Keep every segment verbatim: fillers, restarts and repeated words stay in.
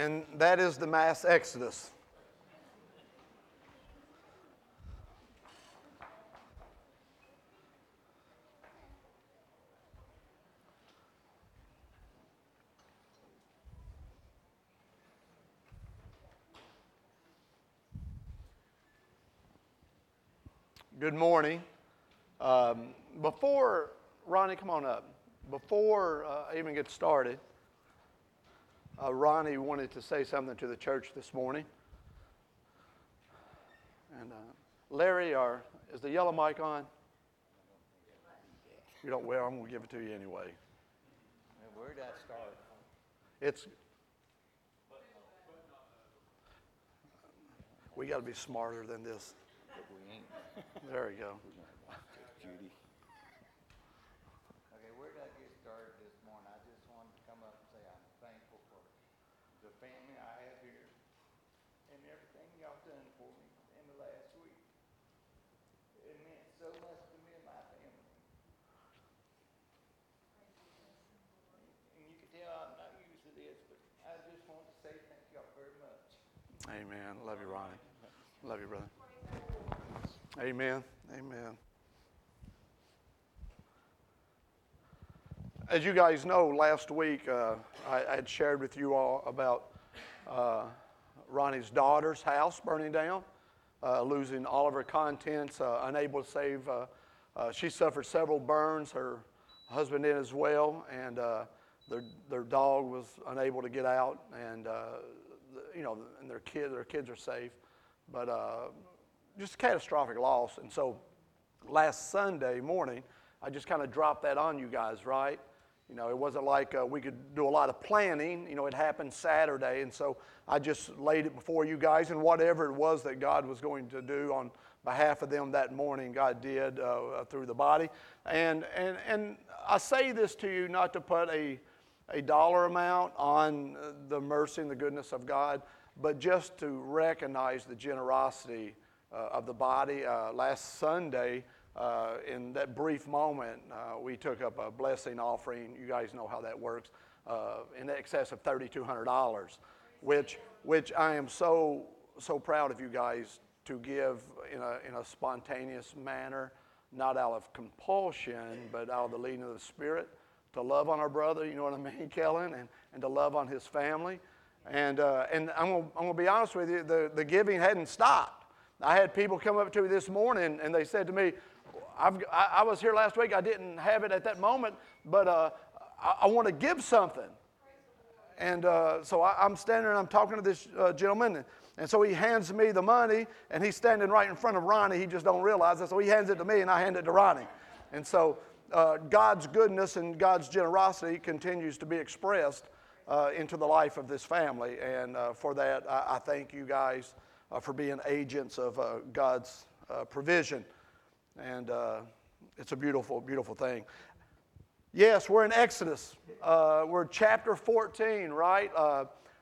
and that is the mass exodus. Good morning. Um, before, Ronnie, come on up. Before uh, I even get started, uh, Ronnie wanted to say something to the church this morning. And uh, Larry, our, is the yellow mic on? You don't wear. I'm going to give it to you anyway. And where did I start? It's. We got to be smarter than this. There we go. Judy. Okay, where did I get started this morning? I just wanted to come up and say I'm thankful for the family I have here and everything y'all done for me in the last week. It meant so much to me and my family. And you can tell I'm not used to this, but I just want to say thank y'all very much. Amen. Love you, Ronnie. Love you, brother. Amen. Amen. As you guys know, last week uh, I, I had shared with you all about uh, Ronnie's daughter's house burning down, uh, losing all of her contents, uh, unable to save. Uh, uh, she suffered several burns, her husband did as well, and uh, their their dog was unable to get out, and uh, you know, and their kid their kids are safe, but. Uh, Just a catastrophic loss. And so last Sunday morning, I just kind of dropped that on you guys, right? You know, it wasn't like uh, we could do a lot of planning. You know, it happened Saturday. And so I just laid it before you guys. And whatever it was that God was going to do on behalf of them that morning, God did uh, through the body. And, and, and I say this to you not to put a, a dollar amount on the mercy and the goodness of God, but just to recognize the generosity Uh, of the body. Uh, last Sunday, uh, in that brief moment, uh, we took up a blessing offering. You guys know how that works, uh, in excess of three thousand two hundred dollars, which which I am so so proud of you guys to give in a in a spontaneous manner, not out of compulsion, but out of the leading of the Spirit, to love on our brother. You know what I mean, Kellen, and and to love on his family, and uh, and I'm gonna, I'm gonna be honest with you, the the giving hadn't stopped. I had people come up to me this morning, and they said to me, I've, I, I was here last week. I didn't have it at that moment, but uh, I, I want to give something. And uh, so I, I'm standing, and I'm talking to this uh, gentleman, and, and so he hands me the money, and he's standing right in front of Ronnie. He just don't realize it, so he hands it to me, and I hand it to Ronnie. And so uh, God's goodness and God's generosity continues to be expressed uh, into the life of this family, and uh, for that, I, I thank you guys. Uh, for being agents of uh, God's uh, provision. And uh, it's a beautiful, beautiful thing. Yes, we're in Exodus. Uh, we're chapter fourteen, right? Uh,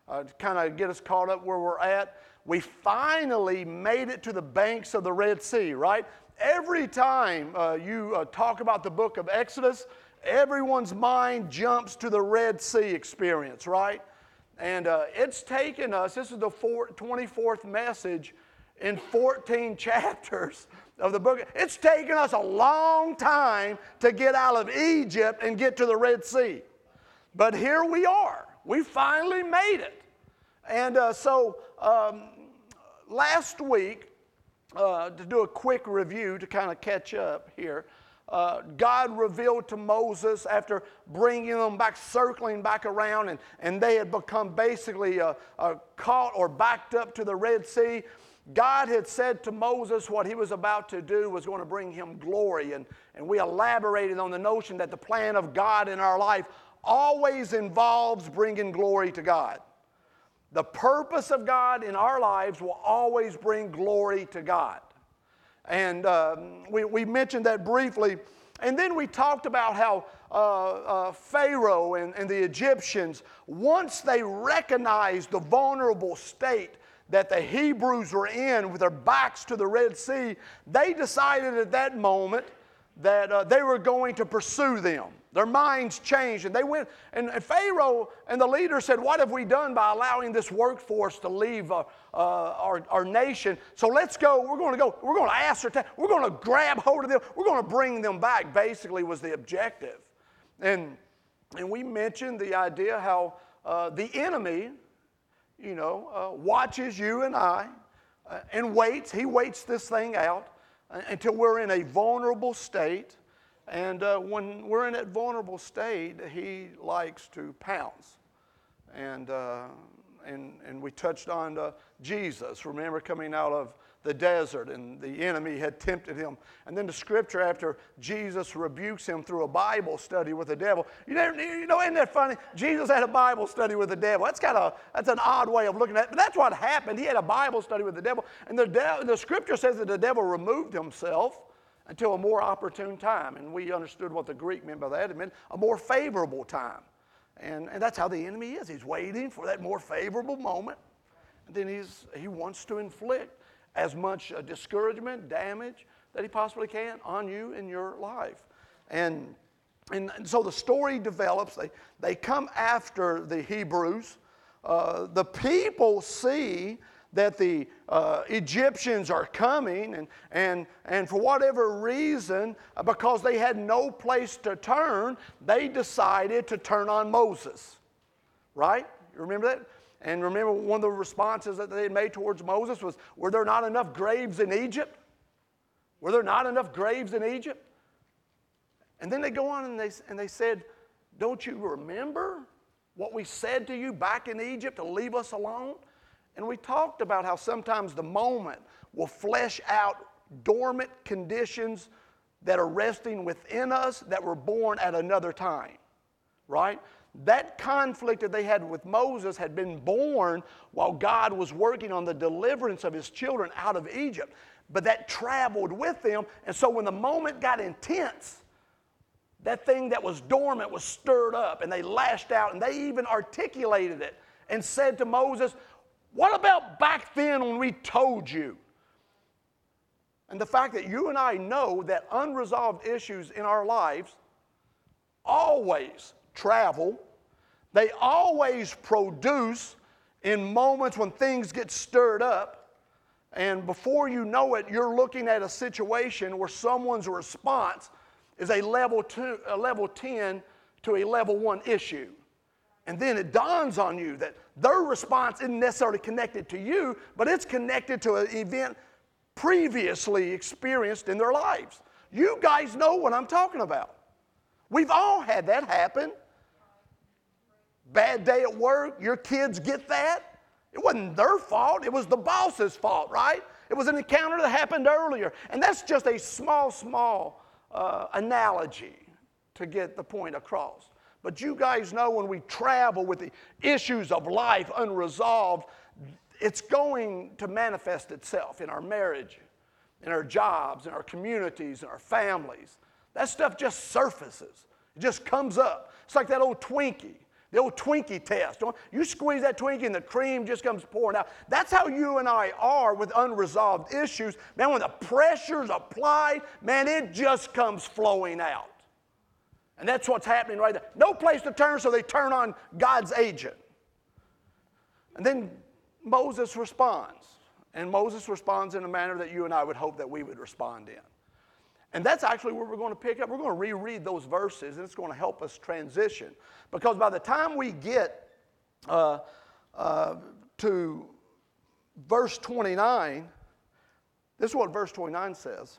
uh, to kind of get us caught up where we're at. We finally made it to the banks of the Red Sea, right? Every time uh, you uh, talk about the book of Exodus, everyone's mind jumps to the Red Sea experience, right? And uh, it's taken us, this is the twenty-fourth message in fourteen chapters of the book. It's taken us a long time to get out of Egypt and get to the Red Sea. But here we are. We finally made it. And uh, so um, last week, uh, to do a quick review to kind of catch up here, Uh, God revealed to Moses after bringing them back, circling back around, and, and they had become basically uh, uh, caught or backed up to the Red Sea. God had said to Moses what he was about to do was going to bring him glory, and, and we elaborated on the notion that the plan of God in our life always involves bringing glory to God. The purpose of God in our lives will always bring glory to God. And uh, we, we mentioned that briefly. And then we talked about how uh, uh, Pharaoh and, and the Egyptians, once they recognized the vulnerable state that the Hebrews were in with their backs to the Red Sea, they decided at that moment that uh, they were going to pursue them. Their minds changed, and they went. And Pharaoh and the leader said, what have we done by allowing this workforce to leave uh, uh, our, our nation? So let's go. We're going to go. We're going to ascertain. We're going to grab hold of them. We're going to bring them back, basically, was the objective. And, and we mentioned the idea how uh, the enemy, you know, uh, watches you and I uh, and waits. He waits this thing out until we're in a vulnerable state. And uh, when we're in that vulnerable state, he likes to pounce. And uh, and and we touched on uh, Jesus, remember, coming out of the desert, and the enemy had tempted him. And then the scripture after Jesus rebukes him through a Bible study with the devil. You know, you know isn't that funny? Jesus had a Bible study with the devil. That's kind of that's an odd way of looking at it, but that's what happened. He had a Bible study with the devil, and the de- the scripture says that the devil removed himself until a more opportune time. And we understood what the Greek meant by that. It meant a more favorable time. And, and that's how the enemy is. He's waiting for that more favorable moment. And then he's he wants to inflict as much uh, discouragement, damage that he possibly can on you in your life. And, and, and so the story develops. They, they come after the Hebrews. Uh, the people see that the uh, Egyptians are coming, and, and, and for whatever reason, because they had no place to turn, they decided to turn on Moses, right? You remember that? And remember one of the responses that they made towards Moses was, were there not enough graves in Egypt? Were there not enough graves in Egypt? And then they go on and they, and they said, don't you remember what we said to you back in Egypt to leave us alone? And we talked about how sometimes the moment will flesh out dormant conditions that are resting within us that were born at another time, right? That conflict that they had with Moses had been born while God was working on the deliverance of his children out of Egypt. But that traveled with them, and so when the moment got intense, that thing that was dormant was stirred up, and they lashed out, and they even articulated it and said to Moses, what about back then when we told you? And the fact that you and I know that unresolved issues in our lives always travel. They always produce in moments when things get stirred up. And before you know it, you're looking at a situation where someone's response is a level two, a level ten to a level one issue. And then it dawns on you that their response isn't necessarily connected to you, but it's connected to an event previously experienced in their lives. You guys know what I'm talking about. We've all had that happen. Bad day at work, your kids get that. It wasn't their fault, it was the boss's fault, right? It was an encounter that happened earlier. And that's just a small, small uh, analogy to get the point across. But you guys know when we travel with the issues of life unresolved, it's going to manifest itself in our marriage, in our jobs, in our communities, in our families. That stuff just surfaces. It just comes up. It's like that old Twinkie, the old Twinkie test. You squeeze that Twinkie and the cream just comes pouring out. That's how you and I are with unresolved issues. Man, when the pressure's applied, man, it just comes flowing out. And that's what's happening right there. No place to turn, so they turn on God's agent. And then Moses responds. And Moses responds in a manner that you and I would hope that we would respond in. And that's actually where we're going to pick up. We're going to reread those verses, and it's going to help us transition. Because by the time we get uh, uh, to verse twenty-nine, this is what verse twenty-nine says.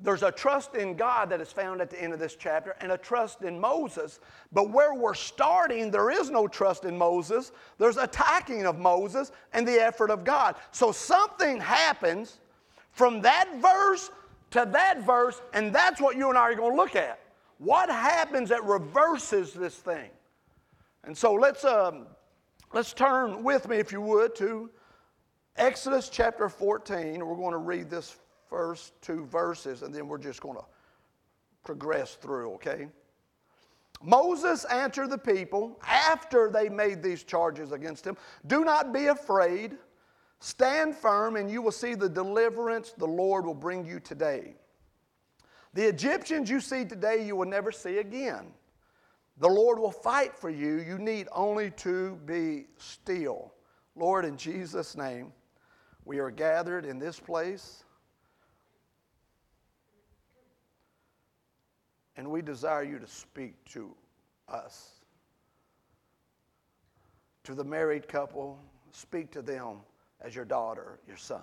there's a trust in God that is found at the end of this chapter and a trust in Moses. But where we're starting, there is no trust in Moses. There's attacking of Moses and the effort of God. So something happens from that verse to that verse, and that's what you and I are going to look at. What happens that reverses this thing? And so let's um, Let's turn with me, if you would, to Exodus chapter fourteen. We're going to read this first two verses, and then we're just going to progress through, okay? Moses answered the people after they made these charges against him. Do not be afraid. Stand firm, and you will see the deliverance the Lord will bring you today. The Egyptians you see today, you will never see again. The Lord will fight for you. You need only to be still. Lord, in Jesus' name, we are gathered in this place. And we desire you to speak to us, to the married couple. Speak to them as your daughter, your son.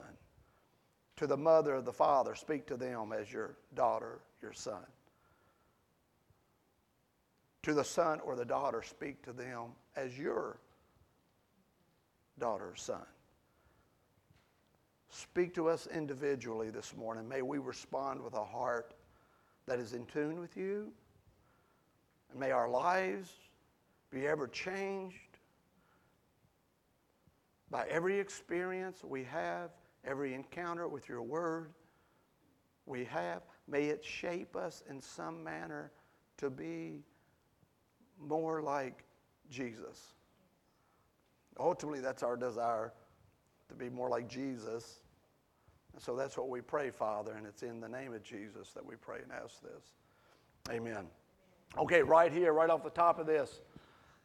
To the mother, the father, speak to them as your daughter, your son. To the son or the daughter, speak to them as your daughter or son. Speak to us individually this morning. May we respond with a heart that is in tune with you. And may our lives be ever changed by every experience we have, every encounter with your word we have. May it shape us in some manner to be more like Jesus. Ultimately, that's our desire, to be more like Jesus. And so that's what we pray, Father, and it's in the name of Jesus that we pray and ask this. Amen. Okay, right here, right off the top of this,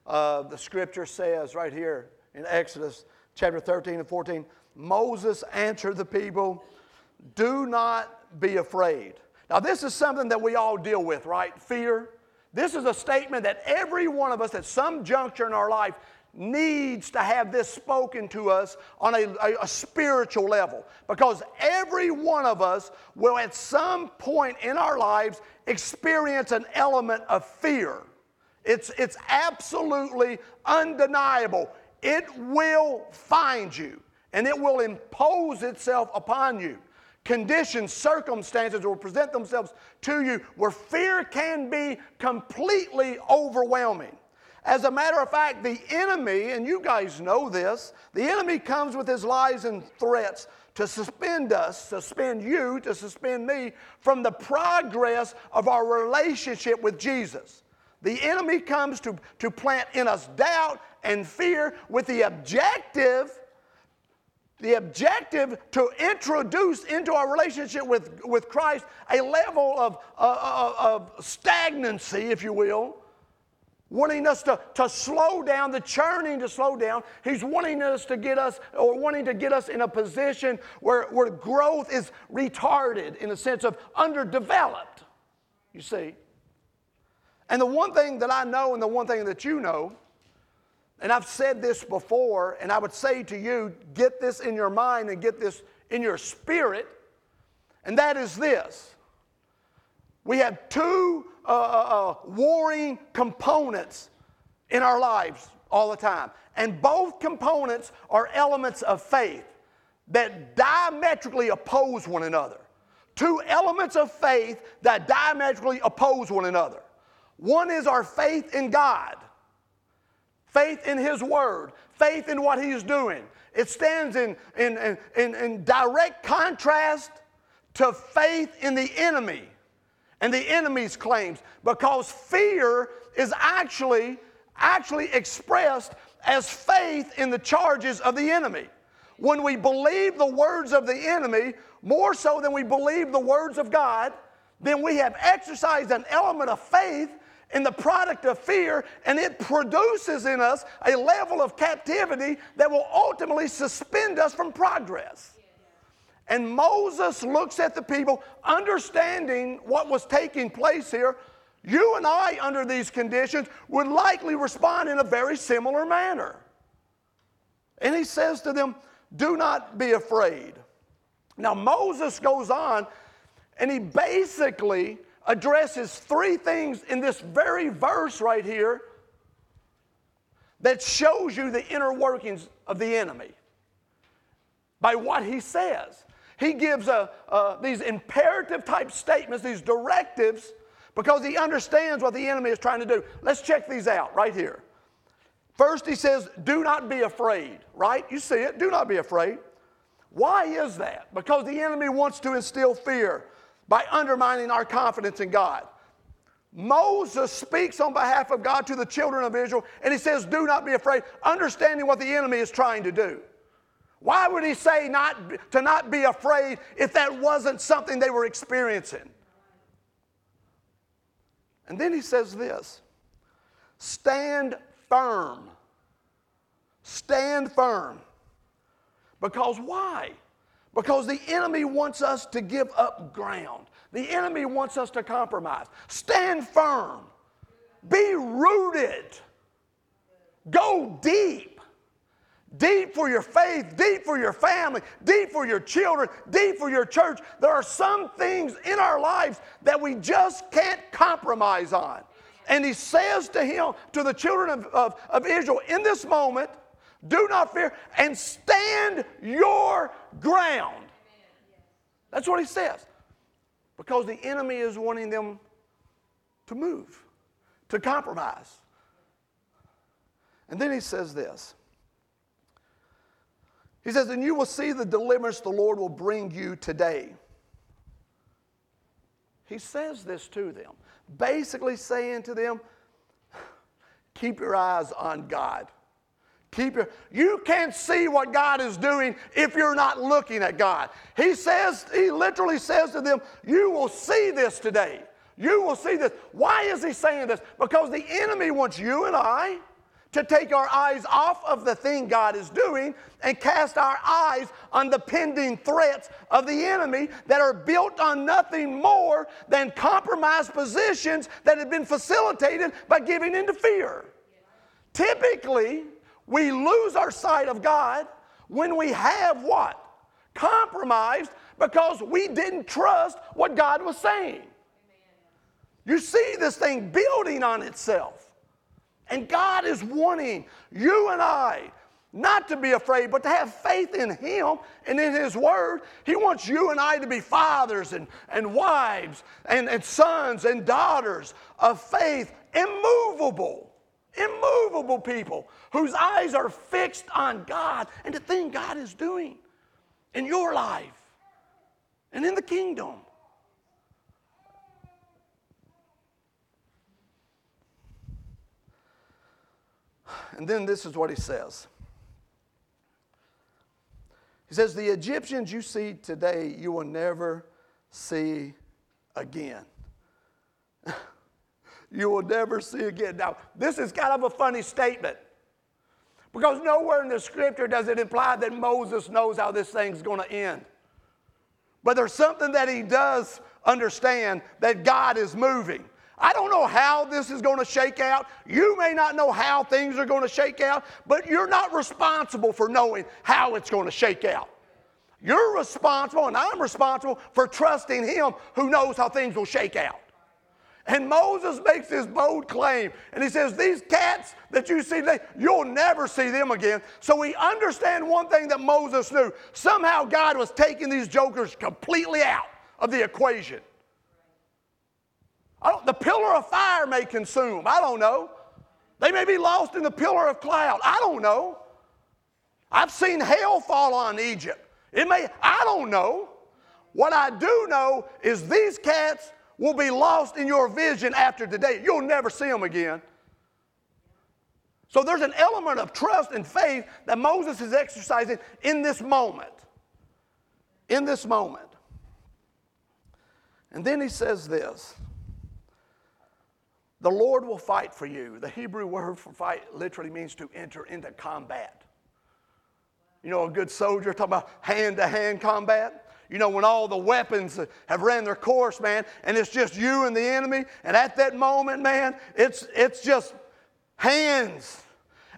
uh, the scripture says right here in Exodus chapter thirteen and fourteen, Moses answered the people, do not be afraid. Now, this is something that we all deal with, right? Fear. This is a statement that every one of us at some juncture in our life needs to have this spoken to us on a, a, a spiritual level, because every one of us will at some point in our lives experience an element of fear. It's, it's absolutely undeniable. It will find you, and it will impose itself upon you. Conditions, circumstances will present themselves to you where fear can be completely overwhelming. As a matter of fact, the enemy, and you guys know this, the enemy comes with his lies and threats to suspend us, suspend you, to suspend me from the progress of our relationship with Jesus. The enemy comes to, to plant in us doubt and fear with the objective, the objective to introduce into our relationship with, with Christ a level of, uh, of stagnancy, if you will, wanting us to, to slow down, the churning to slow down. He's wanting us to get us, or wanting to get us in a position where, where growth is retarded, in a sense of underdeveloped, you see. And the one thing that I know, and the one thing that you know, and I've said this before, and I would say to you, get this in your mind and get this in your spirit, and that is this. We have two uh, uh, warring components in our lives all the time, and both components are elements of faith that diametrically oppose one another. Two elements of faith that diametrically oppose one another. One is our faith in God. Faith in His Word, faith in what He's doing. It stands in, in, in, in direct contrast to faith in the enemy and the enemy's claims, because fear is actually, actually expressed as faith in the charges of the enemy. When we believe the words of the enemy more so than we believe the words of God, then we have exercised an element of faith in the product of fear, and it produces in us a level of captivity that will ultimately suspend us from progress. And Moses looks at the people, understanding what was taking place here. You and I, under these conditions, would likely respond in a very similar manner. And he says to them, do not be afraid. Now, Moses goes on, and he basically addresses three things in this very verse right here that shows you the inner workings of the enemy by what he says. He gives a, uh, these imperative type statements, these directives, because he understands what the enemy is trying to do. Let's check these out right here. First, he says, do not be afraid, right? You see it, do not be afraid. Why is that? Because the enemy wants to instill fear by undermining our confidence in God. Moses speaks on behalf of God to the children of Israel, and he says, do not be afraid, understanding what the enemy is trying to do. Why would he say not to not be afraid if that wasn't something they were experiencing? And then he says this, stand firm. Stand firm. Because why? Because the enemy wants us to give up ground. The enemy wants us to compromise. Stand firm. Be rooted. Go deep. Deep for your faith, deep for your family, deep for your children, deep for your church. There are some things in our lives that we just can't compromise on. And he says to him, to the children of, of, of Israel, in this moment, do not fear and stand your ground. That's what he says. Because the enemy is wanting them to move, to compromise. And then he says this. He says, and you will see the deliverance the Lord will bring you today. He says this to them, basically saying to them, keep your eyes on God. Keep your, you can't see what God is doing if you're not looking at God. He says, he literally says to them, you will see this today. You will see this. Why is he saying this? Because the enemy wants you and I to take our eyes off of the thing God is doing and cast our eyes on the pending threats of the enemy that are built on nothing more than compromised positions that have been facilitated by giving into fear. Yeah. Typically, we lose our sight of God when we have what? Compromised, because we didn't trust what God was saying. Amen. You see this thing building on itself. And God is wanting you and I not to be afraid, but to have faith in Him and in His Word. He wants you and I to be fathers and, and wives and, and sons and daughters of faith, immovable, immovable people whose eyes are fixed on God and the thing God is doing in your life and in the kingdom. And then this is what he says. He says, the Egyptians you see today, you will never see again. You will never see again. Now, this is kind of a funny statement, because nowhere in the scripture does it imply that Moses knows how this thing's going to end. But there's something that he does understand, that God is moving. I don't know how this is going to shake out. You may not know how things are going to shake out, but you're not responsible for knowing how it's going to shake out. You're responsible, and I'm responsible for trusting Him who knows how things will shake out. And Moses makes this bold claim, and he says, these cats that you see today, you'll never see them again. So we understand one thing that Moses knew. Somehow God was taking these jokers completely out of the equation. I don't, the pillar of fire may consume. I don't know. They may be lost in the pillar of cloud. I don't know. I've seen hail fall on Egypt. It may, I don't know. What I do know is these cats will be lost in your vision after today. You'll never see them again. So there's an element of trust and faith that Moses is exercising in this moment. In this moment. And then he says this. The Lord will fight for you. The Hebrew word for fight literally means to enter into combat. You know, a good soldier, talking about hand-to-hand combat. You know, when all the weapons have ran their course, man, and it's just you and the enemy, and at that moment, man, it's, it's just hands.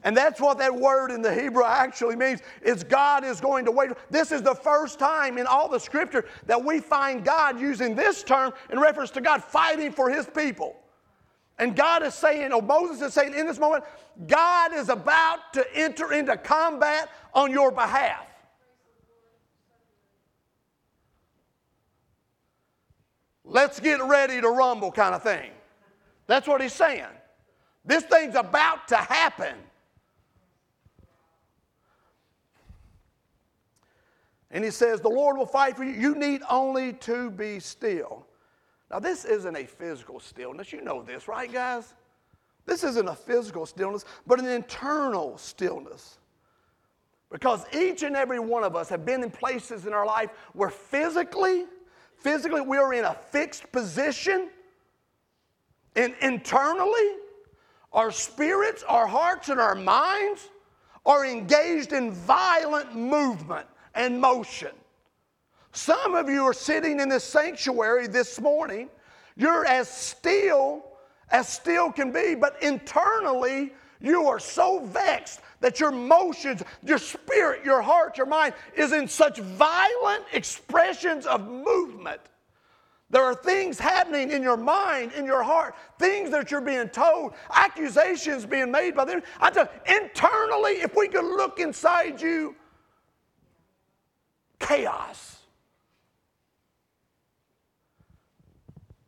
And that's what that word in the Hebrew actually means. It's God is going to wait. This is the first time in all the Scripture that we find God using this term in reference to God fighting for His people. And God is saying, or Moses is saying in this moment, God is about to enter into combat on your behalf. Let's get ready to rumble, kind of thing. That's what he's saying. This thing's about to happen. And he says, the Lord will fight for you. You need only to be still. Now, this isn't a physical stillness. You know this, right, guys? This isn't a physical stillness, but an internal stillness. Because each and every one of us have been in places in our life where physically, physically we are in a fixed position. And internally, our spirits, our hearts, and our minds are engaged in violent movement and motion. Some of you are sitting in this sanctuary this morning. You're as still as still can be, but internally you are so vexed that your emotions, your spirit, your heart, your mind is in such violent expressions of movement. There are things happening in your mind, in your heart, things that you're being told, accusations being made by them. I tell you, internally, if we could look inside you, chaos.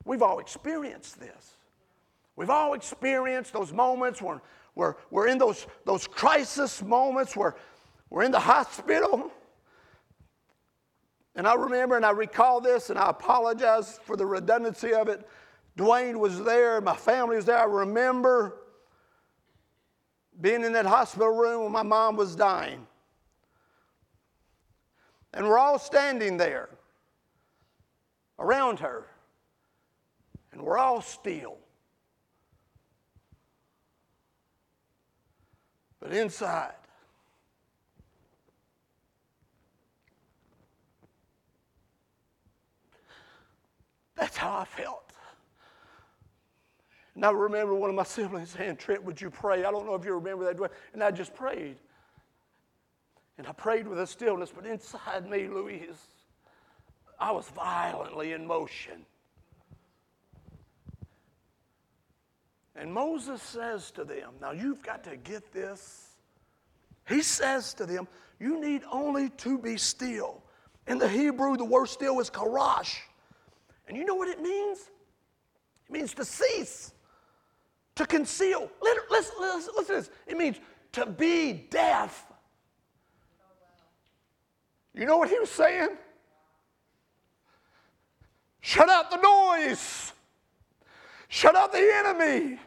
We've all experienced this. We've all experienced those moments where we're, we're in those, those crisis moments where we're in the hospital. And I remember and I recall this, and I apologize for the redundancy of it. Dwayne was there. My family was there. I remember being in that hospital room when my mom was dying. And we're all standing there around her. And we're all still. But inside, that's how I felt. And I remember one of my siblings saying, "Trent, would you pray?" I don't know if you remember that. And I just prayed. And I prayed with a stillness, but inside me, Louise, I was violently in motion. And Moses says to them, now you've got to get this. He says to them, you need only to be still. In the Hebrew, the word still is karash. And you know what it means? It means to cease, to conceal. Listen, listen, listen, listen to this. It means to be deaf. You know what he was saying? Shut out the noise. Shut out the enemy.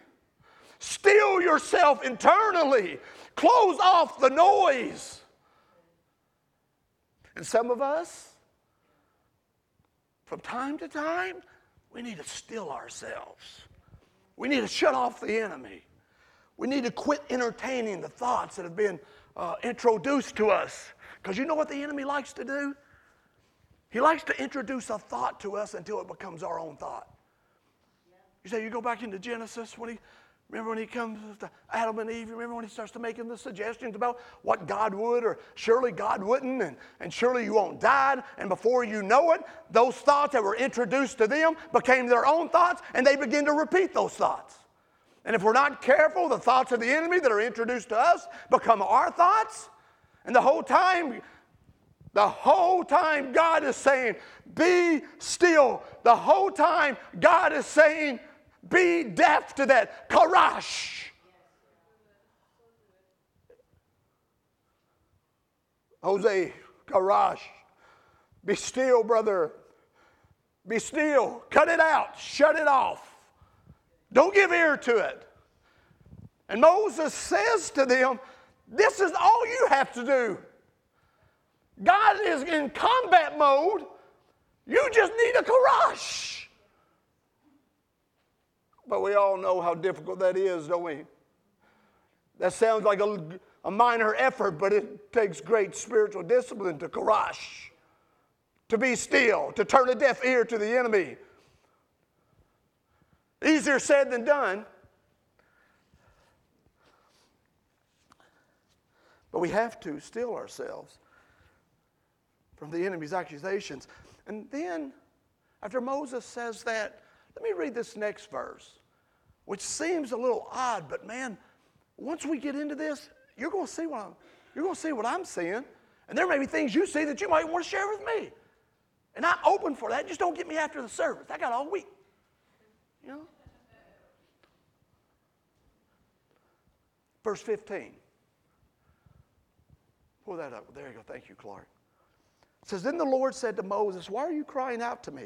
Still yourself internally. Close off the noise. And some of us, from time to time, we need to still ourselves. We need to shut off the enemy. We need to quit entertaining the thoughts that have been uh, introduced to us. Because you know what the enemy likes to do? He likes to introduce a thought to us until it becomes our own thought. You say, you go back into Genesis, when he, remember when he comes to Adam and Eve, remember when he starts to making the suggestions about what God would, or surely God wouldn't, and, and surely you won't die, and before you know it, those thoughts that were introduced to them became their own thoughts, and they begin to repeat those thoughts. And if we're not careful, the thoughts of the enemy that are introduced to us become our thoughts, and the whole time... The whole time God is saying, be still. The whole time God is saying, be deaf to that. Karash. Jose, karash. Be still, brother. Be still. Cut it out. Shut it off. Don't give ear to it. And Moses says to them, this is all you have to do. God is in combat mode. You just need a karash. But we all know how difficult that is, don't we? That sounds like a, a minor effort, but it takes great spiritual discipline to karash, to be still, to turn a deaf ear to the enemy. Easier said than done. But we have to still ourselves from the enemy's accusations. And then, after Moses says that, let me read this next verse, which seems a little odd, but man, once we get into this, you're going to see what I'm, you're going to see what I'm seeing, and there may be things you see that you might want to share with me. And I'm open for that. Just don't get me after the service. I got all week. You know? Verse fifteen. Pull that up. There you go. Thank you, Clark. It says, then the Lord said to Moses, why are you crying out to me?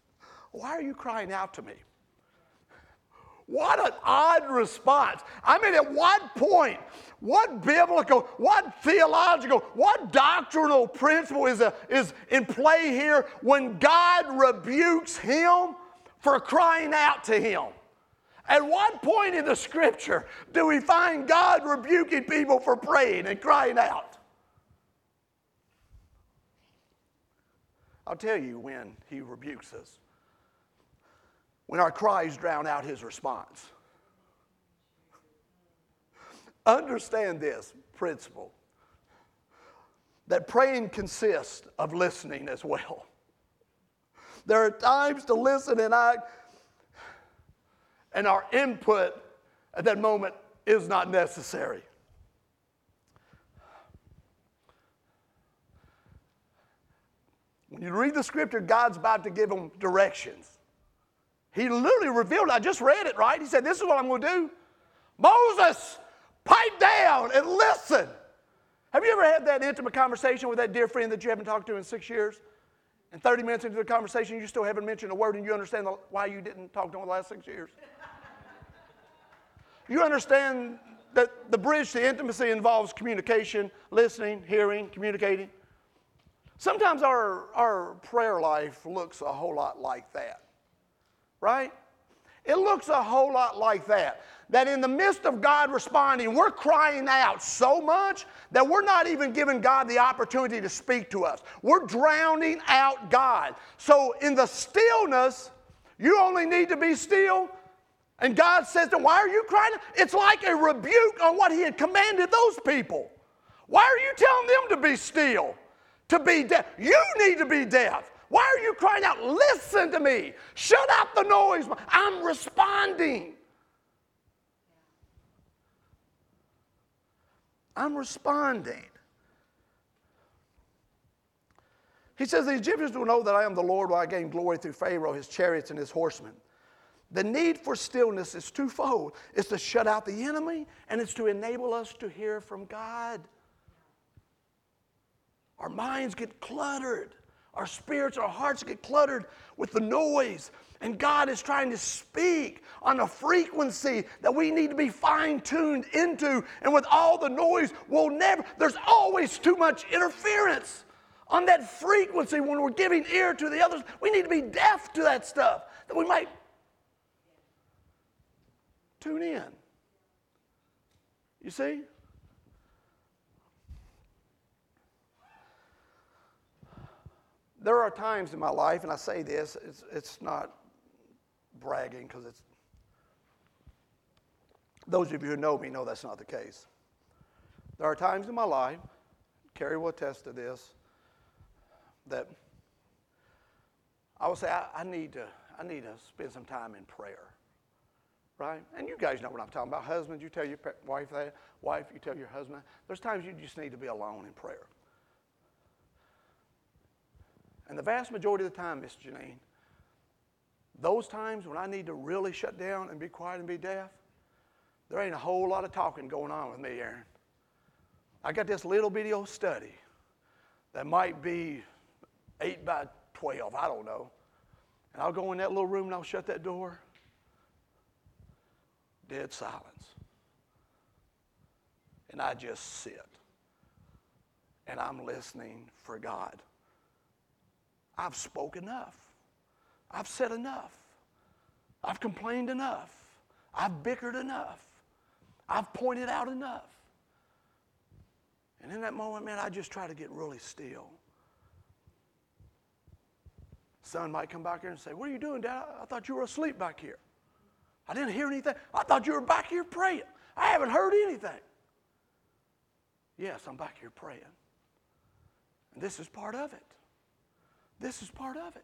why are you crying out to me? What an odd response. I mean, at what point, what biblical, what theological, what doctrinal principle is, a, is in play here when God rebukes him for crying out to him? At what point in the scripture do we find God rebuking people for praying and crying out? I'll tell you when he rebukes us. When our cries drown out his response. Understand this principle, that praying consists of listening as well. There are times to listen, and I, and our input at that moment is not necessary. When you read the scripture, God's about to give them directions. He literally revealed, I just read it, right? He said, this is what I'm going to do. Moses, pipe down and listen. Have you ever had that intimate conversation with that dear friend that you haven't talked to in six years? And thirty minutes into the conversation, you still haven't mentioned a word, and you understand why you didn't talk to him in the last six years. You understand that the bridge to intimacy involves communication, listening, hearing, communicating. Sometimes our, our prayer life looks a whole lot like that. Right? It looks a whole lot like that. That in the midst of God responding, we're crying out so much that we're not even giving God the opportunity to speak to us. We're drowning out God. So in the stillness, you only need to be still. And God says, to, why are you crying? It's like a rebuke on what he had commanded those people. Why are you telling them to be still? To be deaf? You need to be deaf. Why are you crying out? Listen to me. Shut out the noise. I'm responding. I'm responding. He says, the Egyptians will know that I am the Lord while I gain glory through Pharaoh, his chariots, and his horsemen. The need for stillness is twofold. It's to shut out the enemy, and it's to enable us to hear from God. Our minds get cluttered. Our spirits, our hearts get cluttered with the noise. And God is trying to speak on a frequency that we need to be fine-tuned into. And with all the noise, we'll never, there's always too much interference on that frequency when we're giving ear to the others. We need to be deaf to that stuff that we might tune in. You see? There are times in my life, and I say this, it's, it's not bragging because it's, those of you who know me know that's not the case. There are times in my life, Carrie will attest to this, that I will say, I, I need to, I need to spend some time in prayer, right? And you guys know what I'm talking about. Husbands, you tell your wife that. Wife, you tell your husband. There's times you just need to be alone in prayer. And the vast majority of the time, Miss Janine, those times when I need to really shut down and be quiet and be deaf, there ain't a whole lot of talking going on with me, Aaron. I got this little bitty old study that might be eight by twelve, I don't know. And I'll go in that little room and I'll shut that door. Dead silence. And I just sit. And I'm listening for God. I've spoken enough. I've said enough. I've complained enough. I've bickered enough. I've pointed out enough. And in that moment, man, I just try to get really still. Son might come back here and say, what are you doing, Dad? I thought you were asleep back here. I didn't hear anything. I thought you were back here praying. I haven't heard anything. Yes, I'm back here praying. And this is part of it. This is part of it.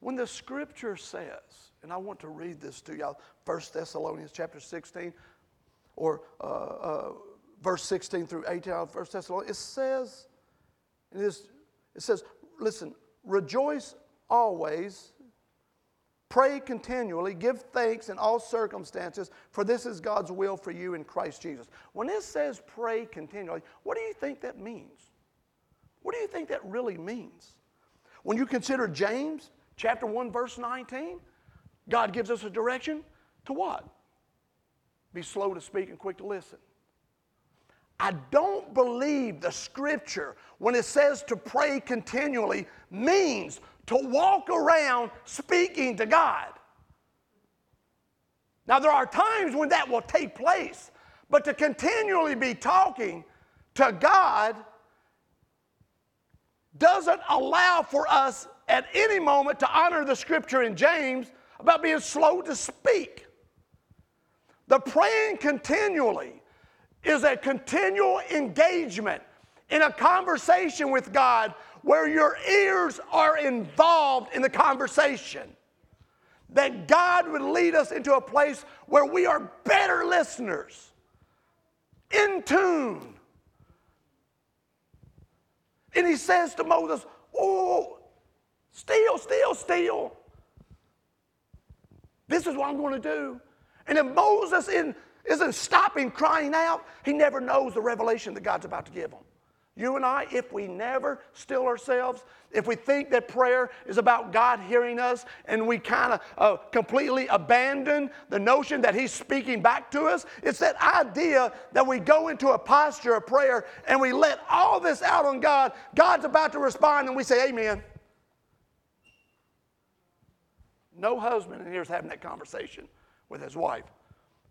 When the scripture says, and I want to read this to y'all, First Thessalonians chapter sixteen, or uh, uh, verse sixteen through eighteen of First Thessalonians, it says, it, is, it says, listen, rejoice always, pray continually, give thanks in all circumstances, for this is God's will for you in Christ Jesus. When it says pray continually, what do you think that means? What do you think that really means? When you consider James, chapter one, verse nineteen, God gives us a direction to what? Be slow to speak and quick to listen. I don't believe the scripture, when it says to pray continually, means to walk around speaking to God. Now, there are times when that will take place, but to continually be talking to God doesn't allow for us at any moment to honor the scripture in James about being slow to speak. The praying continually is a continual engagement in a conversation with God where your ears are involved in the conversation. That God would lead us into a place where we are better listeners, in tune. And he says to Moses, oh, Still, still, still. This is what I'm going to do. And if Moses in, isn't stopping crying out, he never knows the revelation that God's about to give him. You and I, if we never still ourselves, if we think that prayer is about God hearing us and we kind of uh, completely abandon the notion that he's speaking back to us, it's that idea that we go into a posture of prayer and we let all this out on God. God's about to respond and we say, amen. No husband in here is having that conversation with his wife.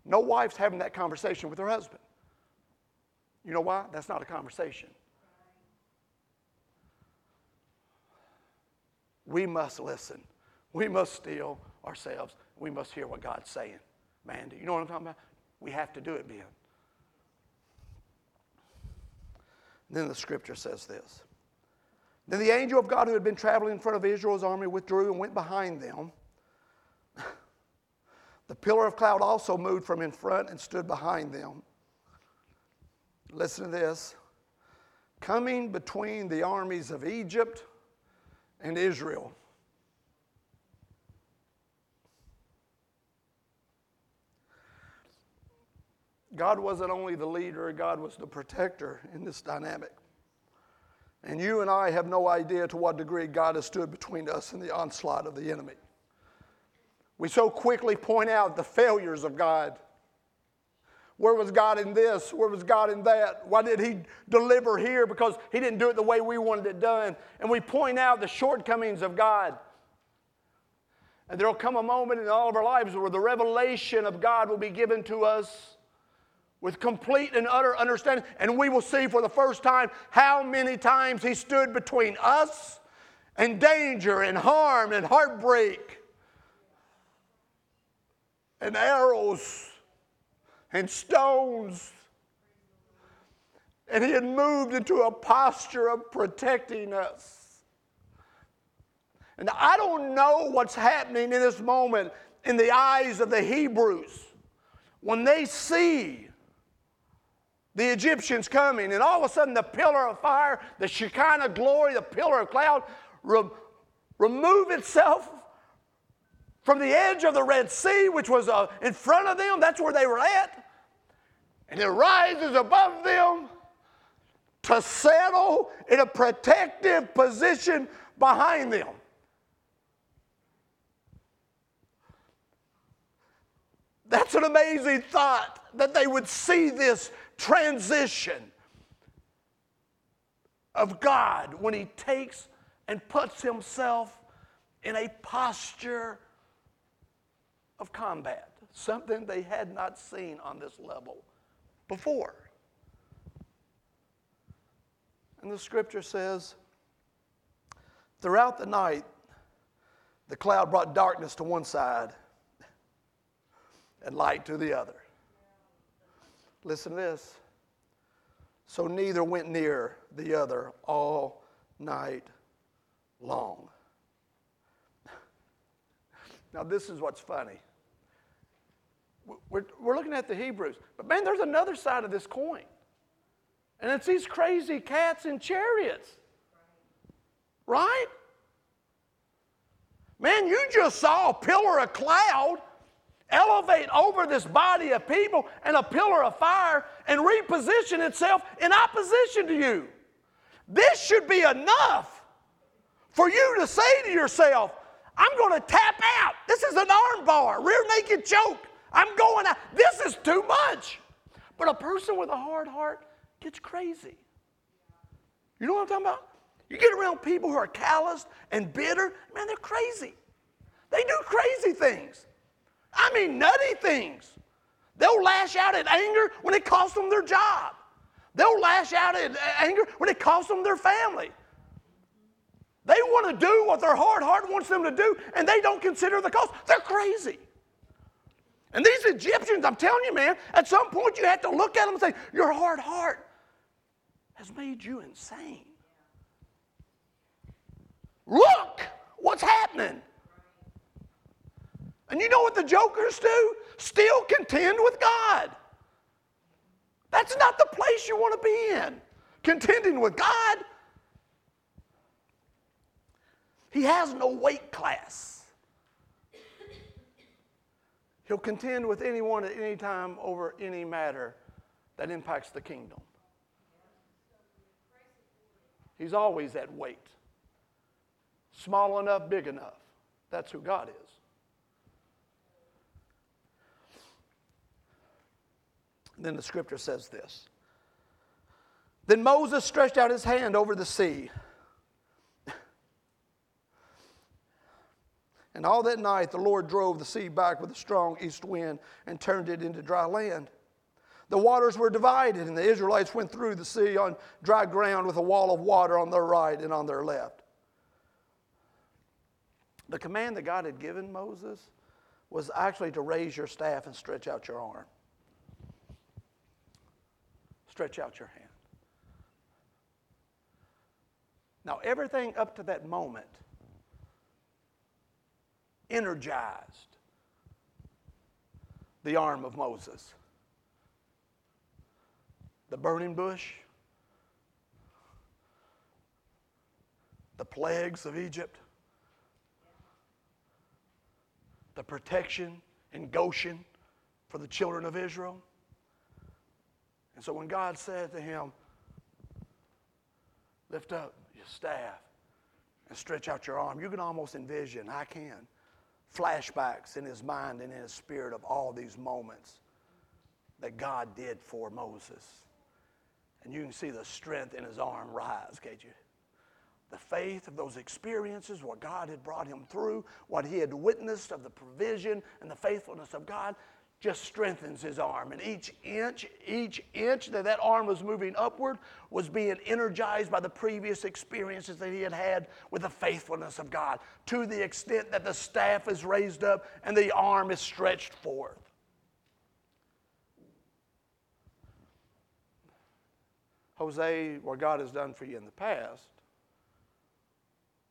No wife's having that conversation with her husband. You know why? That's not a conversation. We must listen. We must still ourselves. We must hear what God's saying. Man, do you know what I'm talking about? We have to do it, Ben. Then the scripture says this. Then the angel of God who had been traveling in front of Israel's army withdrew and went behind them. The pillar of cloud also moved from in front and stood behind them. Listen to this. Coming between the armies of Egypt and Israel. God wasn't only the leader, God was the protector in this dynamic. And you and I have no idea to what degree God has stood between us and the onslaught of the enemy. We so quickly point out the failures of God. Where was God in this? Where was God in that? Why did he deliver here? Because he didn't do it the way we wanted it done. And we point out the shortcomings of God. And there will come a moment in all of our lives where the revelation of God will be given to us with complete and utter understanding. And we will see for the first time how many times he stood between us and danger and harm and heartbreak and arrows and stones. And he had moved into a posture of protecting us. And I don't know what's happening in this moment in the eyes of the Hebrews when they see the Egyptians coming, and all of a sudden the pillar of fire, the Shekinah glory, the pillar of cloud, re- remove itself from the edge of the Red Sea, which was uh, in front of them. That's where they were at. And it rises above them to settle in a protective position behind them. That's an amazing thought that they would see this transition of God when he takes and puts himself in a posture of combat, something they had not seen on this level before. And the scripture says, throughout the night, the cloud brought darkness to one side and light to the other. Listen to this. So neither went near the other all night long. Now, this is what's funny. We're, we're looking at the Hebrews. But, man, there's another side of this coin. And it's these crazy cats in chariots. Right? Man, you just saw a pillar of cloud elevate over this body of people and a pillar of fire and reposition itself in opposition to you. This should be enough for you to say to yourself, I'm going to tap out. This is an arm bar, rear naked choke. I'm going out. This is too much. But a person with a hard heart gets crazy. You know what I'm talking about? You get around people who are calloused and bitter. Man, they're crazy. They do crazy things. I mean, nutty things. They'll lash out at anger when it costs them their job. They'll lash out at anger when it costs them their family. They want to do what their hard heart wants them to do, and they don't consider the cost. They're crazy. And these Egyptians, I'm telling you, man, at some point you have to look at them and say, your hard heart has made you insane. Look what's happening. And you know what the jokers do? Still contend with God. That's not the place you want to be in, contending with God. He has no weight class. He'll contend with anyone at any time over any matter that impacts the kingdom. He's always at weight. Small enough, big enough. That's who God is. And then the scripture says this. Then Moses stretched out his hand over the sea. And all that night the Lord drove the sea back with a strong east wind and turned it into dry land. The waters were divided, and the Israelites went through the sea on dry ground with a wall of water on their right and on their left. The command that God had given Moses was actually to raise your staff and stretch out your arm. Stretch out your hand. Now, everything up to that moment energized the arm of Moses. The burning bush, the plagues of Egypt, the protection in Goshen for the children of Israel. And so when God said to him, lift up your staff and stretch out your arm, you can almost envision, I can, flashbacks in his mind and in his spirit of all these moments that God did for Moses. And you can see the strength in his arm rise, can't you? The faith of those experiences, what God had brought him through, what he had witnessed of the provision and the faithfulness of God, just strengthens his arm. And each inch, each inch that that arm was moving upward was being energized by the previous experiences that he had had with the faithfulness of God, to the extent that the staff is raised up and the arm is stretched forth. Jose, what God has done for you in the past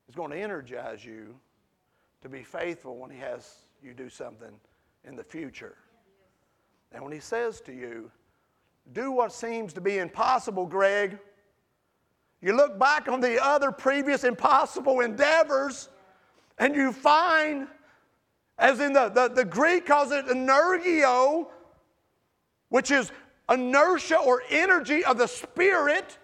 is going to energize you to be faithful when he has you do something in the future. And when he says to you, do what seems to be impossible, Greg, you look back on the other previous impossible endeavors and you find, as in the, the, the Greek calls it energio, which is inertia or energy of the spirit,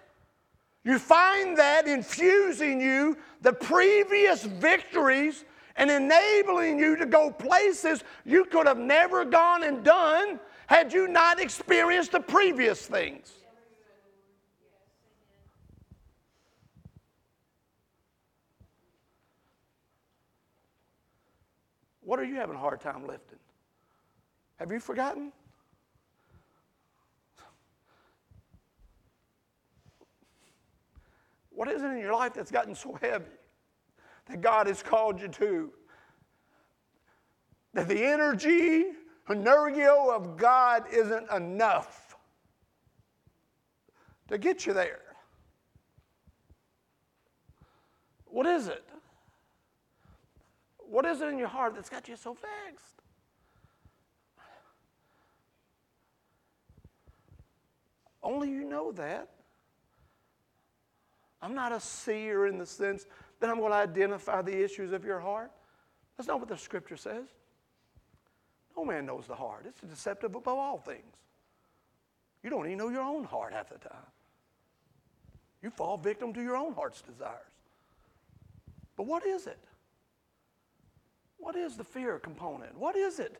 you find that infusing you the previous victories and enabling you to go places you could have never gone and done had you not experienced the previous things. What are you having a hard time lifting? Have you forgotten? What is it in your life that's gotten so heavy that God has called you to? That the energy Energio of God isn't enough to get you there. What is it? What is it in your heart that's got you so vexed? Only you know that. I'm not a seer in the sense that I'm going to identify the issues of your heart. That's not what the scripture says. No man knows the heart. It's deceptive above all things. You don't even know your own heart half the time. You fall victim to your own heart's desires. But what is it? What is the fear component? What is it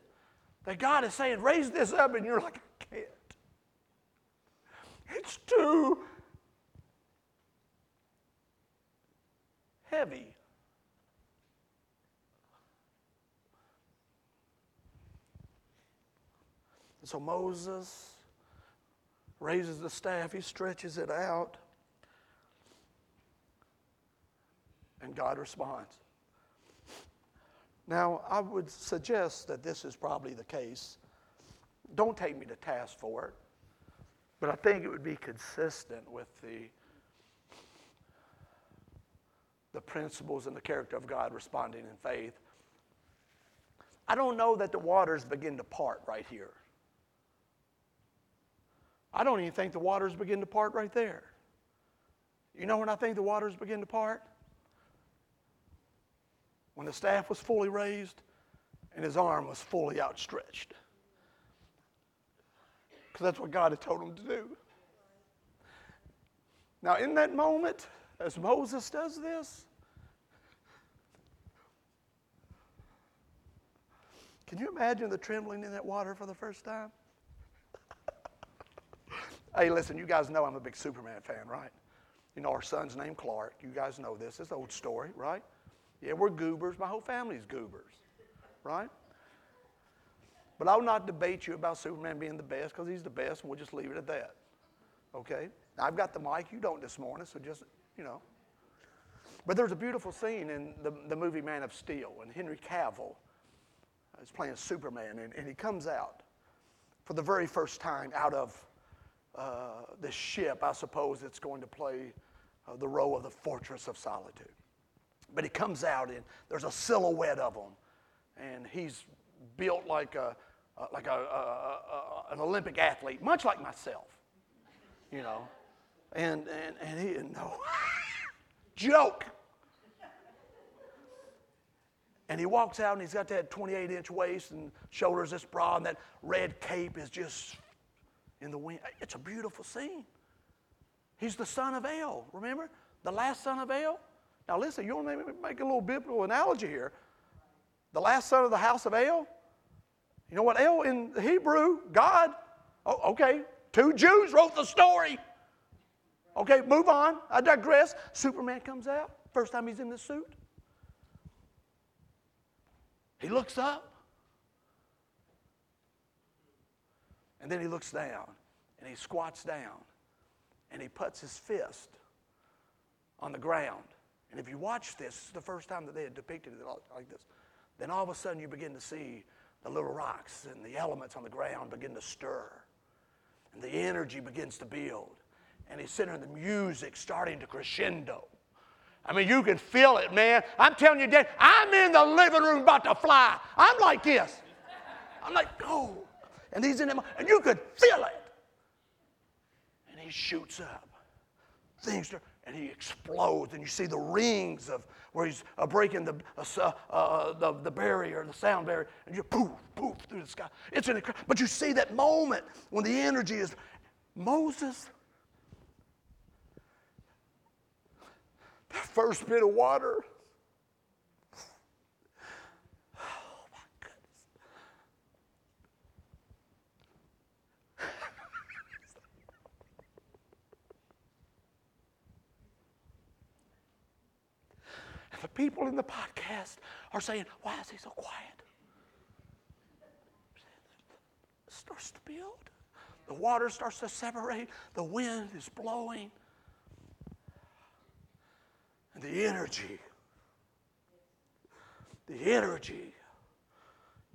that God is saying, raise this up, and you're like, I can't. It's too heavy. And so Moses raises the staff. He stretches it out. And God responds. Now, I would suggest that this is probably the case. Don't take me to task for it. But I think it would be consistent with the, the principles and the character of God responding in faith. I don't know that the waters begin to part right here. I don't even think the waters begin to part right there. You know when I think the waters begin to part? When the staff was fully raised and his arm was fully outstretched. Because that's what God had told him to do. Now in that moment, as Moses does this, can you imagine the trembling in that water for the first time? Hey, listen, you guys know I'm a big Superman fan, right? You know, our son's named Clark. You guys know this. It's an old story, right? Yeah, we're goobers. My whole family's goobers, right? But I'll not debate you about Superman being the best, because he's the best, and we'll just leave it at that, okay? I've got the mic. You don't this morning, so just, you know. But there's a beautiful scene in the, the movie Man of Steel, and Henry Cavill is playing Superman, and, and he comes out for the very first time out of uh, the ship, I suppose, it's going to play uh, the role of the Fortress of Solitude. But he comes out, and there's a silhouette of him, and he's built like a uh, like a, uh, uh, an Olympic athlete, much like myself, you know. And and, and he didn't know. Joke. And he walks out, and he's got that twenty-eight inch waist and shoulders this broad, and that red cape is just in the wind. It's a beautiful scene. He's the son of El, remember? The last son of El. Now listen, you want to make a little biblical analogy here. The last son of the house of El. You know what El in Hebrew, God, oh, okay, two Jews wrote the story. Okay, move on. I digress. Superman comes out. First time he's in this suit. He looks up. And then he looks down. And he squats down. And he puts his fist on the ground. And if you watch this, it's the first time that they had depicted it like this. Then all of a sudden you begin to see the little rocks and the elements on the ground begin to stir. And the energy begins to build. And he's sitting there and the music starting to crescendo. I mean, you can feel it, man. I'm telling you, Dad, I'm in the living room about to fly. I'm like this. I'm like, oh. And he's in him, and you could feel it. And he shoots up. Things start. And he explodes, and you see the rings of where he's uh, breaking the, uh, uh, the the barrier, the sound barrier, and you poof, poof through the sky. It's an incredible, but you see that moment when the energy is. Moses, that first bit of water. Oh my goodness. The people in the podcast are saying, why is he so quiet? It starts to build. The water starts to separate. The wind is blowing. And the energy, the energy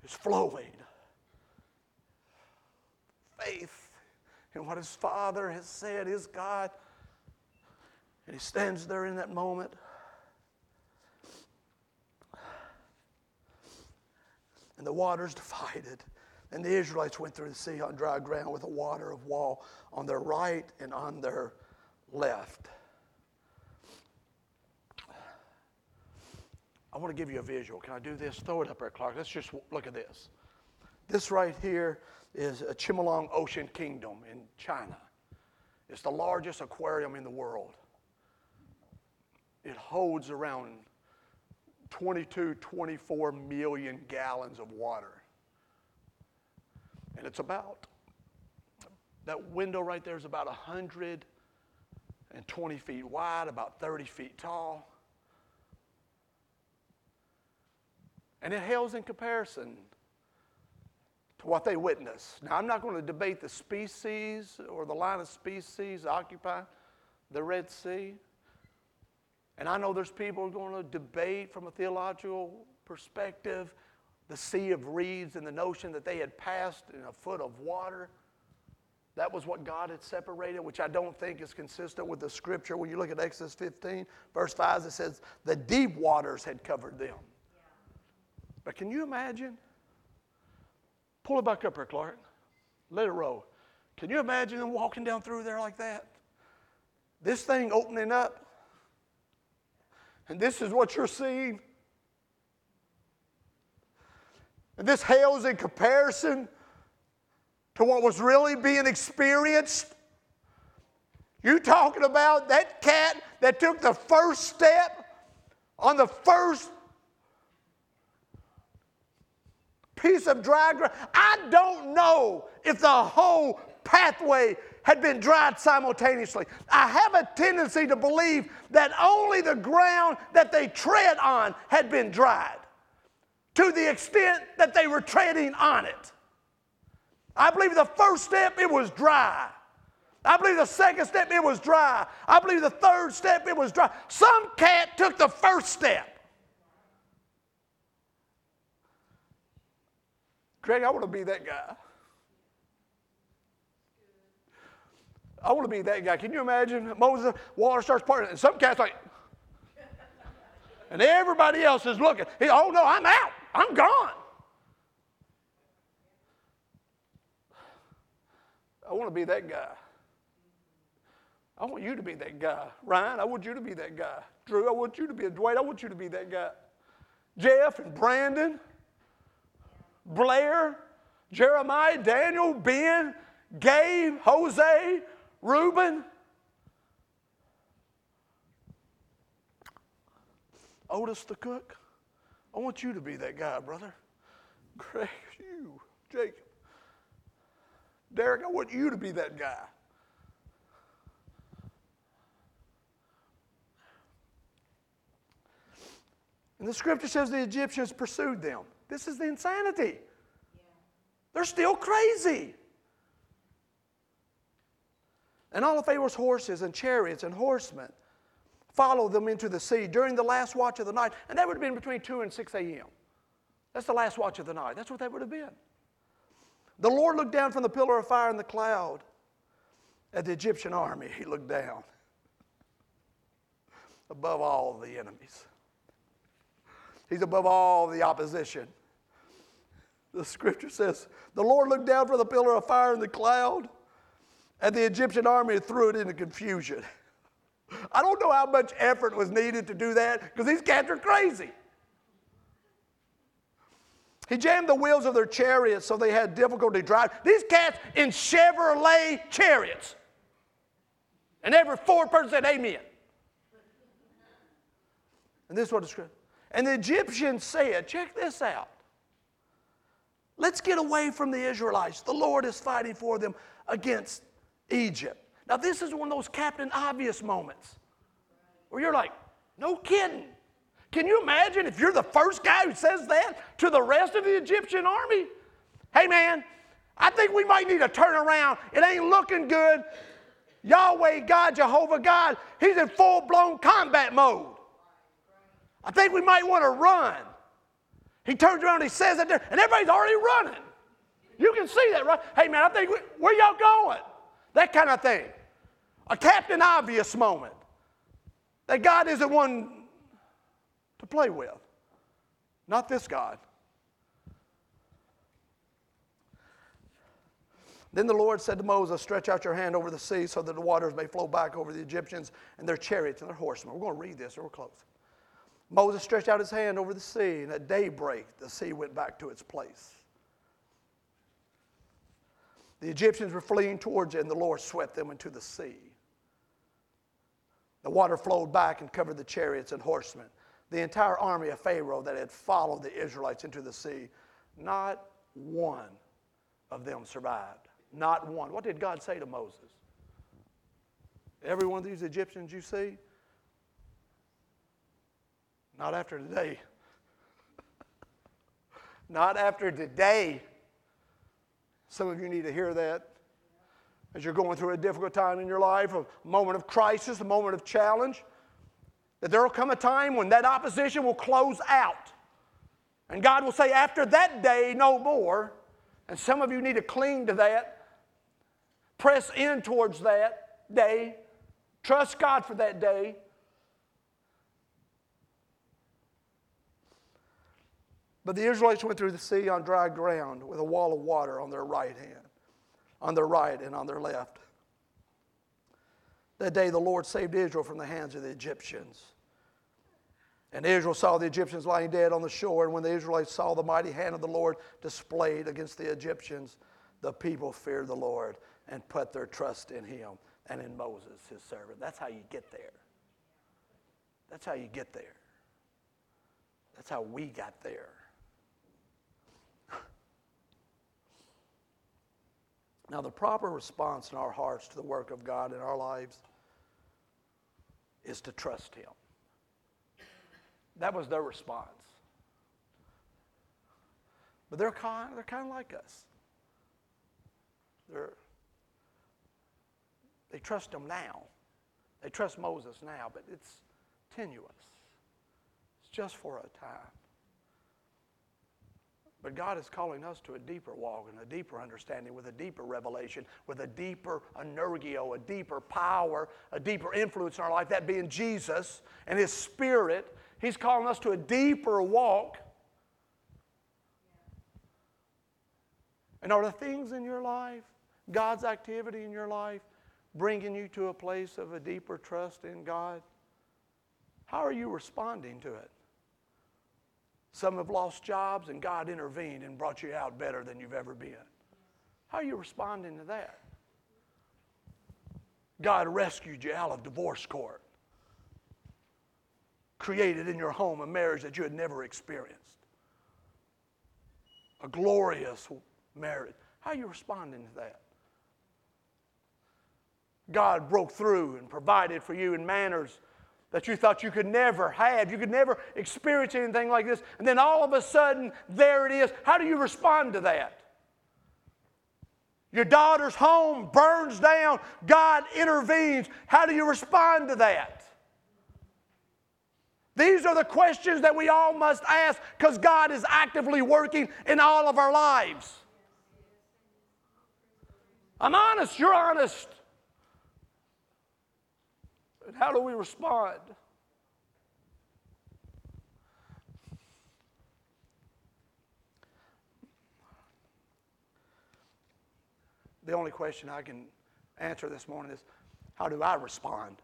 is flowing. Faith in what his Father has said, his God. And he stands there in that moment. and the waters divided. And the Israelites went through the sea on dry ground with a water of wall on their right and on their left. I want to give you a visual. Can I do this? Throw it up there, Clark. Let's just look at this. This right here is a Chimelong Ocean Kingdom in China. It's the largest aquarium in the world. It holds around twenty-two, twenty-four million gallons of water. And it's about, that window right there is about one hundred twenty feet wide, about thirty feet tall. And it hails in comparison to what they witness. Now, I'm not going to debate the species or the line of species occupying the Red Sea. And I know there's people who are going to debate from a theological perspective the sea of reeds and the notion that they had passed in a foot of water. That was what God had separated, which I don't think is consistent with the scripture. When you look at Exodus fifteen, verse five, it says, the deep waters had covered them. Yeah. But can you imagine? Pull it back up here, Clark. Let it roll. Can you imagine them walking down through there like that? This thing opening up. And this is what you're seeing. And this hails in comparison to what was really being experienced. You talking about that cat that took the first step on the first piece of dry ground. I don't know if the whole pathway had been dried simultaneously. I have a tendency to believe that only the ground that they tread on had been dried, to the extent that they were treading on it. I believe the first step, it was dry. I believe the second step, it was dry. I believe the third step, it was dry. Some cat took the first step. Greg, I want to be that guy. I want to be that guy. Can you imagine? Moses, water starts parting. And some cat's like, and everybody else is looking. He, oh, no, I'm out. I'm gone. I want to be that guy. I want you to be that guy. Ryan, I want you to be that guy. Drew, I want you to be a Dwayne. I want you to be that guy. Jeff and Brandon, Blair, Jeremiah, Daniel, Ben, Gabe, Jose, Reuben. Otis the cook. I want you to be that guy, brother. Craig, you, Jacob. Derek, I want you to be that guy. And the scripture says the Egyptians pursued them. This is the insanity. Yeah. They're still crazy. And all of Pharaoh's horses and chariots and horsemen followed them into the sea during the last watch of the night. And that would have been between two and six a.m. That's the last watch of the night. That's what that would have been. The Lord looked down from the pillar of fire in the cloud at the Egyptian army. He looked down above all the enemies. He's above all the opposition. The scripture says, the Lord looked down from the pillar of fire in the cloud at the Egyptian army and threw it into confusion. I don't know how much effort was needed to do that, because these cats are crazy. He jammed the wheels of their chariots so they had difficulty driving. These cats in Chevrolet chariots. And every four person said amen. And this is what it's called. And the Egyptians said, check this out. Let's get away from the Israelites. The Lord is fighting for them against Egypt. Now, this is one of those Captain Obvious moments where you're like, no kidding. Can you imagine if you're the first guy who says that to the rest of the Egyptian army? Hey, man, I think we might need to turn around. It ain't looking good. Yahweh God, Jehovah God, he's in full-blown combat mode. I think we might want to run. He turns around and he says that there, and everybody's already running. You can see that, right? Hey, man, I think, we, where y'all going? That kind of thing. A Captain Obvious moment. That God isn't one to play with. Not this God. Then the Lord said to Moses, stretch out your hand over the sea so that the waters may flow back over the Egyptians and their chariots and their horsemen. We're going to read this or we're close. Moses stretched out his hand over the sea, and at daybreak the sea went back to its place. The Egyptians were fleeing towards it, and the Lord swept them into the sea. The water flowed back and covered the chariots and horsemen, the entire army of Pharaoh that had followed the Israelites into the sea. Not one of them survived. Not one. What did God say to Moses? Every one of these Egyptians you see, not after today. Not after today. Some of you need to hear that. As you're going through a difficult time in your life, a moment of crisis, a moment of challenge, that there will come a time when that opposition will close out. And God will say, after that day, no more. And some of you need to cling to that. Press in towards that day. Trust God for that day. But the Israelites went through the sea on dry ground with a wall of water on their right hand, on their right and on their left. That day the Lord saved Israel from the hands of the Egyptians. And Israel saw the Egyptians lying dead on the shore, and when the Israelites saw the mighty hand of the Lord displayed against the Egyptians, the people feared the Lord and put their trust in him and in Moses, his servant. That's how you get there. That's how you get there. That's how we got there. Now, the proper response in our hearts to the work of God in our lives is to trust him. That was their response. But they're kind, they're kind of like us. They're, they trust him now. They trust Moses now, but it's tenuous. It's just for a time. But God is calling us to a deeper walk and a deeper understanding with a deeper revelation, with a deeper energio, a deeper power, a deeper influence in our life, that being Jesus and his Spirit. He's calling us to a deeper walk. And are the things in your life, God's activity in your life, bringing you to a place of a deeper trust in God? How are you responding to it? Some have lost jobs, and God intervened and brought you out better than you've ever been. How are you responding to that? God rescued you out of divorce court. Created in your home a marriage that you had never experienced. A glorious marriage. How are you responding to that? God broke through and provided for you in manners that you thought you could never have. You could never experience anything like this. And then all of a sudden, there it is. How do you respond to that? Your daughter's home burns down. God intervenes. How do you respond to that? These are the questions that we all must ask because God is actively working in all of our lives. I'm honest, you're honest. But how do we respond? The only question I can answer this morning is, how do I respond?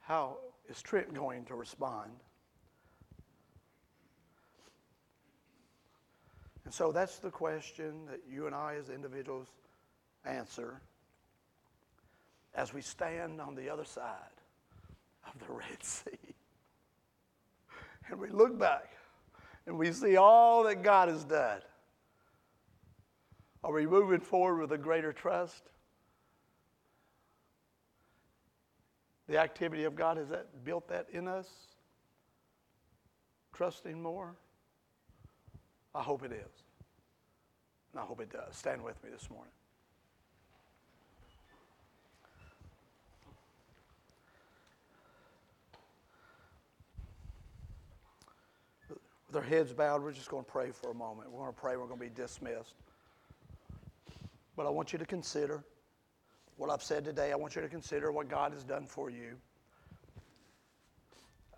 How is Trent going to respond? And so that's the question that you and I as individuals answer as we stand on the other side of the Red Sea. And we look back and we see all that God has done. Are we moving forward with a greater trust? The activity of God, has that built that in us? Trusting more? I hope it is. And I hope it does. Stand with me this morning. With our heads bowed, we're just going to pray for a moment. We're going to pray. We're going to be dismissed. But I want you to consider what I've said today. I want you to consider what God has done for you.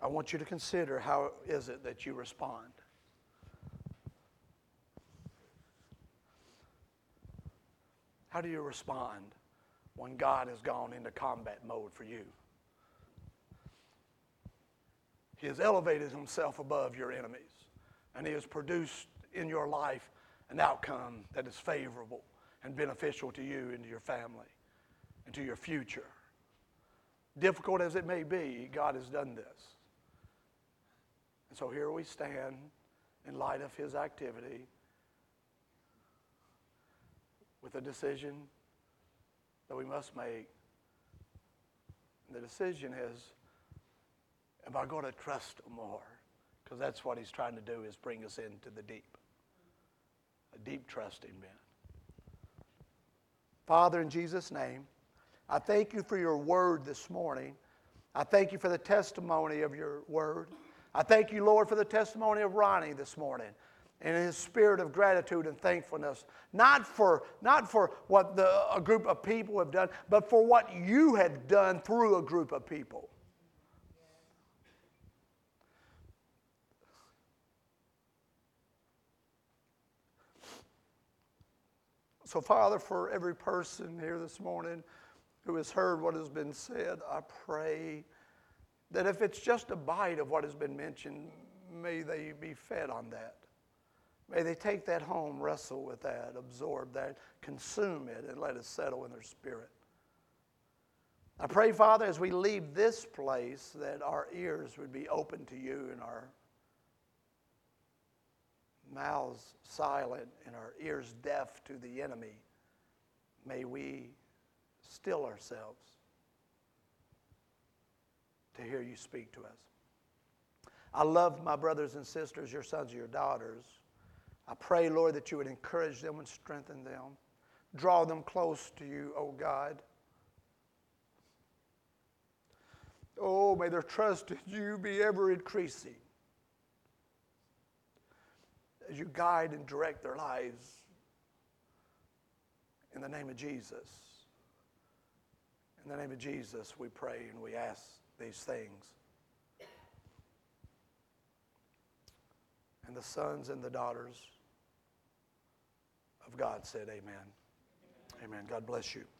I want you to consider how is it that you respond. How do you respond when God has gone into combat mode for you? He has elevated himself above your enemies, and he has produced in your life an outcome that is favorable and beneficial to you and to your family and to your future. Difficult as it may be, God has done this. And so here we stand in light of his activity with a decision that we must make. The decision is, am I going to trust him more? Because that's what he's trying to do, is bring us into the deep. A deep trust in men. Father, in Jesus' name, I thank you for your word this morning. I thank you for the testimony of your word. I thank you, Lord, for the testimony of Ronnie this morning and his spirit of gratitude and thankfulness, not for, not for what the, a group of people have done, but for what you have done through a group of people. So, Father, for every person here this morning who has heard what has been said, I pray that if it's just a bite of what has been mentioned, may they be fed on that. May they take that home, wrestle with that, absorb that, consume it, and let it settle in their spirit. I pray, Father, as we leave this place, that our ears would be open to you and our mouths silent and our ears deaf to the enemy. May we still ourselves to hear you speak to us. I love my brothers and sisters, your sons and your daughters. I pray, Lord, that you would encourage them and strengthen them. Draw them close to you, O God. Oh, may their trust in you be ever increasing as you guide and direct their lives. In the name of Jesus. In the name of Jesus, we pray and we ask these things. And the sons and the daughters of God said, amen. Amen. Amen. God bless you.